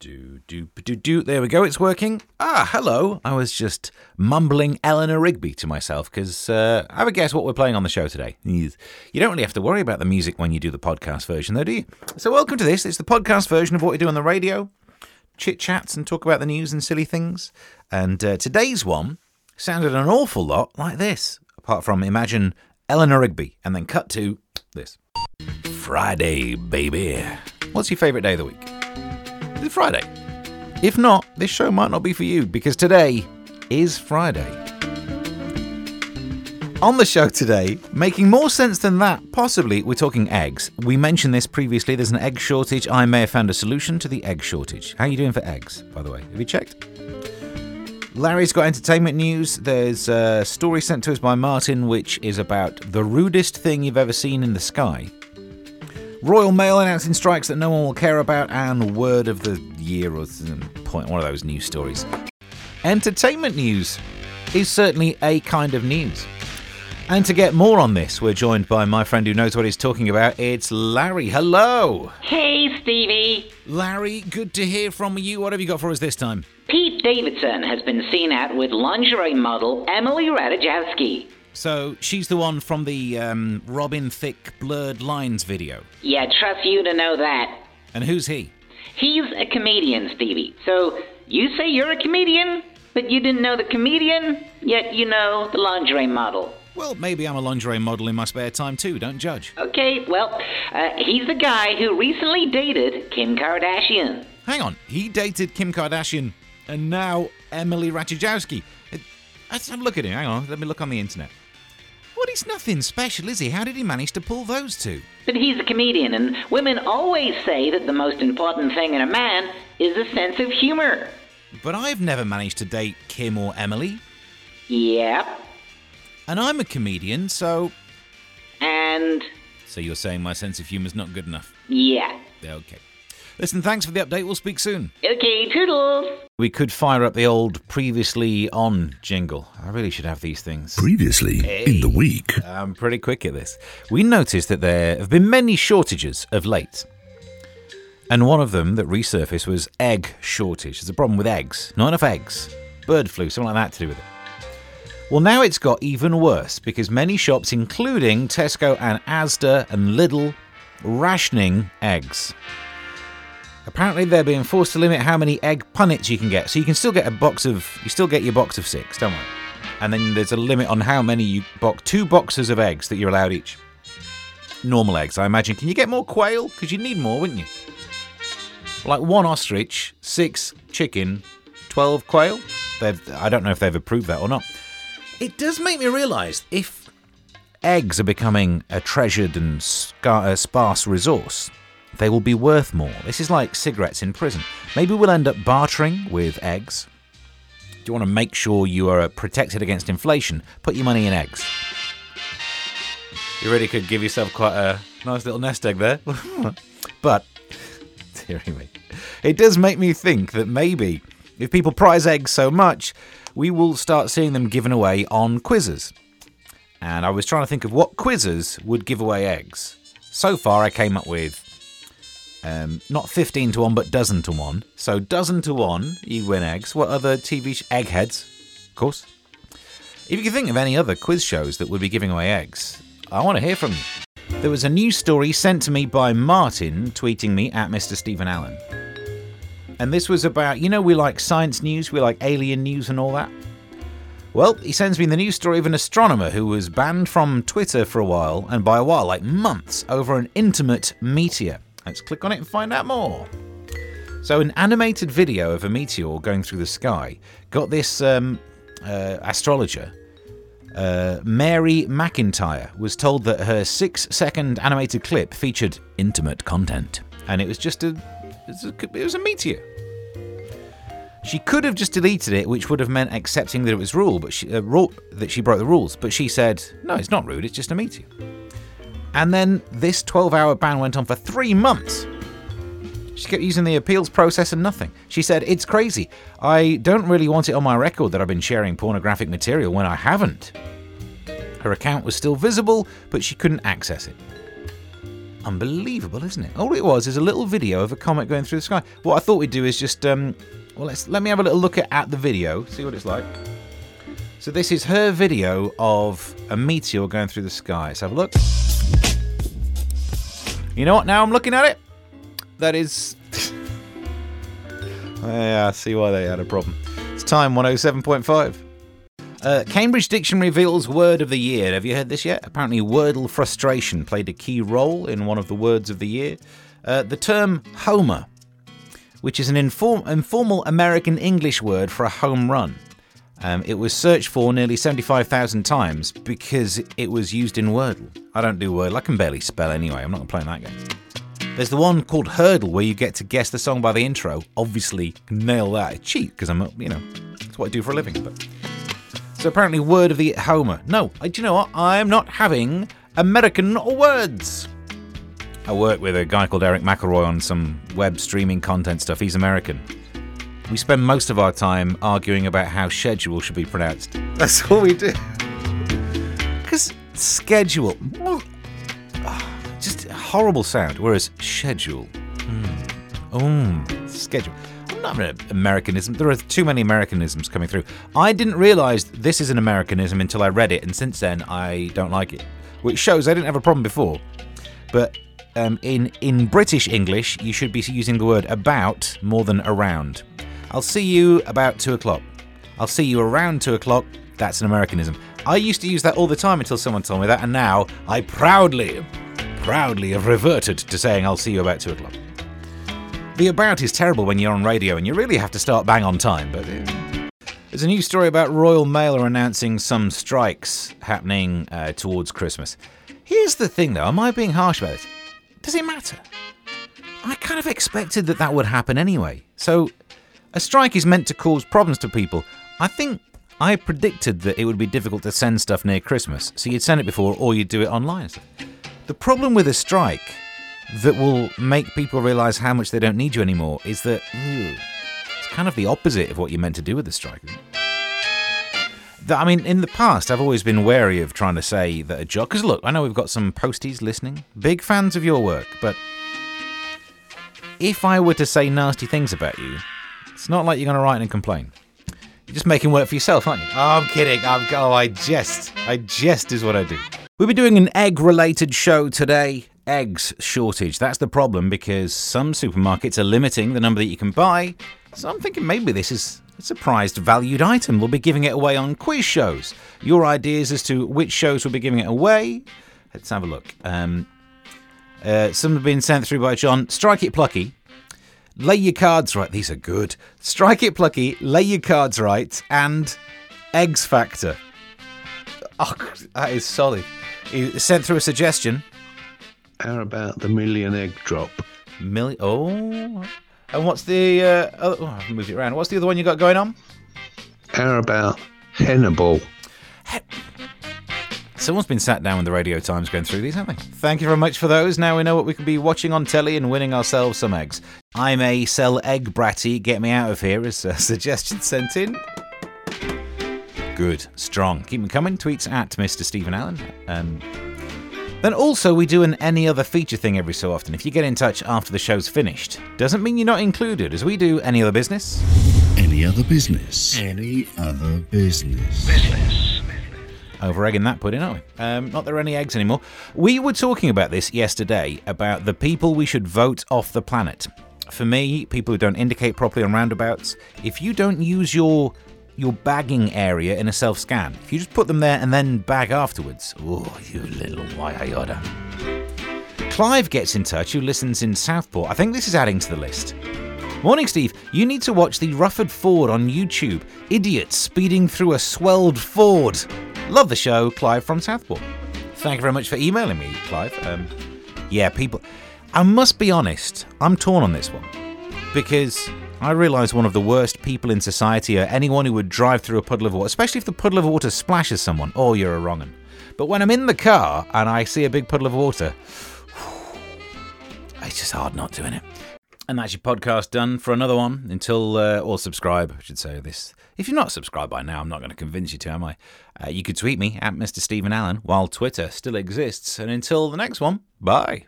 There we go, it's working. Ah, hello. I was just mumbling Eleanor Rigby to myself because have a guess what we're playing on the show today. You don't really have to worry about the music when you do the podcast version though, do you? So welcome to this. It's the podcast version of what we do on the radio. Chit-chats and talk about the news and silly things. And today's one sounded an awful lot like this. Apart from imagine Eleanor Rigby and then cut to this. Friday, baby. What's your favourite day of the week? Is it Friday? If not, this show might not be for you, because today is Friday. On the show today, making more sense than that, possibly, we're talking eggs. We mentioned this previously, there's an egg shortage. I may have found a solution to the egg shortage. How are you doing for eggs, by the way? Have you checked? Larry's got entertainment news. There's a story sent to us by Martin, which is about the rudest thing you've ever seen in the sky. Royal Mail announcing strikes that no one will care about, and word of the year or point, one of those news stories. Entertainment news is certainly a kind of news. And to get more on this, we're joined by my friend who knows what he's talking about. It's Larry. Hello. Hey, Stevie. Larry, good to hear from you. What have you got for us this time? Pete Davidson has been seen out with lingerie model Emily Ratajkowski. So she's the one from the Robin Thicke Blurred Lines video. Yeah, trust you to know that. And who's he? He's a comedian, Stevie. So you say you're a comedian, but you didn't know the comedian, yet you know the lingerie model. Well, maybe I'm a lingerie model in my spare time too, don't judge. Okay, well, he's the guy who recently dated Kim Kardashian. Hang on, he dated Kim Kardashian and now Emily Ratajkowski. Let's have a look at him, hang on, let me look on the internet. Well, he's nothing special, is he? How did he manage to pull those two? But he's a comedian, and women always say that the most important thing in a man is a sense of humour. But I've never managed to date Kim or Emily. Yep. And I'm a comedian, so... And? So you're saying my sense of humour's not good enough? Yeah. Okay. Listen, thanks for the update. We'll speak soon. Okay, toodles. We could fire up the old previously on jingle. I really should have these things. Previously in the week. I'm pretty quick at this. We noticed that there have been many shortages of late. And one of them that resurfaced was egg shortage. There's a problem with eggs. Not enough eggs. Bird flu, something like that to do with it. Well, now it's got even worse because many shops, including Tesco and Asda and Lidl, rationing eggs. Apparently they're being forced to limit how many egg punnets you can get. So you can still get your box of six, don't worry. And then there's a limit on how many two boxes of eggs that you're allowed each. Normal eggs, I imagine. Can you get more quail? Because you'd need more, wouldn't you? Like one ostrich, 6 chicken, 12 quail. I don't know if they've approved that or not. It does make me realise if eggs are becoming a treasured and sparse resource, they will be worth more. This is like cigarettes in prison. Maybe we'll end up bartering with eggs. Do you want to make sure you are protected against inflation? Put your money in eggs. You really could give yourself quite a nice little nest egg there. But, anyway, it does make me think that maybe if people prize eggs so much, we will start seeing them given away on quizzes. And I was trying to think of what quizzes would give away eggs. So far, I came up with not 15 to 1, but dozen to 1. So dozen to 1, you win eggs. What other TV Eggheads, of course. If you can think of any other quiz shows that would be giving away eggs, I want to hear from you. There was a news story sent to me by Martin, tweeting me at Mr. Stephen Allen. And this was about, we like science news, we like alien news and all that. Well, he sends me the news story of an astronomer who was banned from Twitter for a while, and by a while, like months, over an intimate meteor. Let's click on it and find out more. So an animated video of a meteor going through the sky got this astrologer, Mary McIntyre, was told that her 6-second animated clip featured intimate content. And it was a meteor. She could have just deleted it, which would have meant accepting that it was that she broke the rules. But she said, no, it's not rude, it's just a meteor. And then this 12-hour ban went on for 3 months. She kept using the appeals process and nothing. She said, it's crazy. I don't really want it on my record that I've been sharing pornographic material when I haven't. Her account was still visible, but she couldn't access it. unbelievable, isn't it? All it was is a little video of a comet going through the sky. What I thought we'd do is just, well, let me have a little look at the video, see what it's like. So this is her video of a meteor going through the sky. Let's have a look. You know what? Now I'm looking at it. That is... yeah, I see why they had a problem. It's time 107.5. Cambridge Dictionary reveals word of the year. Have you heard this yet? Apparently Wordle frustration played a key role in one of the words of the year. The term homer, which is an informal American English word for a home run. It was searched for nearly 75,000 times because it was used in Wordle. I don't do Wordle. I can barely spell anyway. I'm not playing that game. There's the one called Hurdle where you get to guess the song by the intro. Obviously, nail that. I cheat because I'm, you know, that's what I do for a living. But so apparently, word of the Homer. No, do you know what? I'm not having American words. I work with a guy called Eric McElroy on some web streaming content stuff. He's American. We spend most of our time arguing about how schedule should be pronounced. That's all we do. Because schedule, just a horrible sound, whereas schedule, schedule. I'm not an Americanism. There are too many Americanisms coming through. I didn't realise this is an Americanism until I read it, and since then I don't like it. Which shows I didn't have a problem before. But in British English, you should be using the word about more than around. I'll see you about 2 o'clock. I'll see you around 2 o'clock. That's an Americanism. I used to use that all the time until someone told me that, and now I proudly have reverted to saying I'll see you about 2 o'clock. The about is terrible when you're on radio and you really have to start bang on time, but... There's a new story about Royal Mail are announcing some strikes happening towards Christmas. Here's the thing, though. Am I being harsh about it? Does it matter? I kind of expected that would happen anyway. So... a strike is meant to cause problems to people. I think I predicted that it would be difficult to send stuff near Christmas, so you'd send it before or you'd do it online. The problem with a strike that will make people realise how much they don't need you anymore is that it's kind of the opposite of what you're meant to do with a strike. I mean, in the past, I've always been wary of trying to say that a job... because look, I know we've got some posties listening, big fans of your work, but if I were to say nasty things about you... it's not like you're going to write and complain. You're just making work for yourself, aren't you? Oh, I'm kidding. I jest. I jest is what I do. We'll be doing an egg-related show today. Eggs shortage. That's the problem because some supermarkets are limiting the number that you can buy. So I'm thinking maybe this is a surprised valued item. We'll be giving it away on quiz shows. Your ideas as to which shows we'll be giving it away. Let's have a look. Some have been sent through by John. Strike it plucky. Lay your cards right. These are good. Strike it plucky, lay your cards right, and Eggs Factor. Oh, that is solid. He sent through a suggestion. How about the million egg drop? And what's the... I've moved it around. What's the other one you got going on? How about Hennable? Someone's been sat down with the Radio Times going through these, haven't they? Thank you very much for those. Now we know what we can be watching on telly and winning ourselves some eggs. I'm a sell egg bratty, get me out of here, is a suggestion sent in. Good, strong. Keep them coming. Tweets at Mr. Stephen Allen. Then also we do an any other feature thing every so often. If you get in touch after the show's finished, doesn't mean you're not included, as we do any other business. Any other business. Any other business. Business. Over-egging that pudding, aren't we? Not there are any eggs anymore. We were talking about this yesterday, about the people we should vote off the planet. For me, people who don't indicate properly on roundabouts, if you don't use your bagging area in a self-scan, if you just put them there and then bag afterwards, oh, you little wyayoda. Clive gets in touch, who listens in Southport. I think this is adding to the list. Morning, Steve. You need to watch the Rufford Ford on YouTube. Idiots speeding through a swelled Ford. Love the show, Clive from Southport. Thank you very much for emailing me, Clive. Yeah, people... I must be honest, I'm torn on this one. Because I realise one of the worst people in society are anyone who would drive through a puddle of water, especially if the puddle of water splashes someone. Oh, you're a wrong one. But when I'm in the car and I see a big puddle of water, it's just hard not doing it. And that's your podcast done for another one. Until, or subscribe, I should say this. If you're not subscribed by now, I'm not going to convince you to, am I? You could tweet me at Mr. Stephen Allen while Twitter still exists. And until the next one, bye.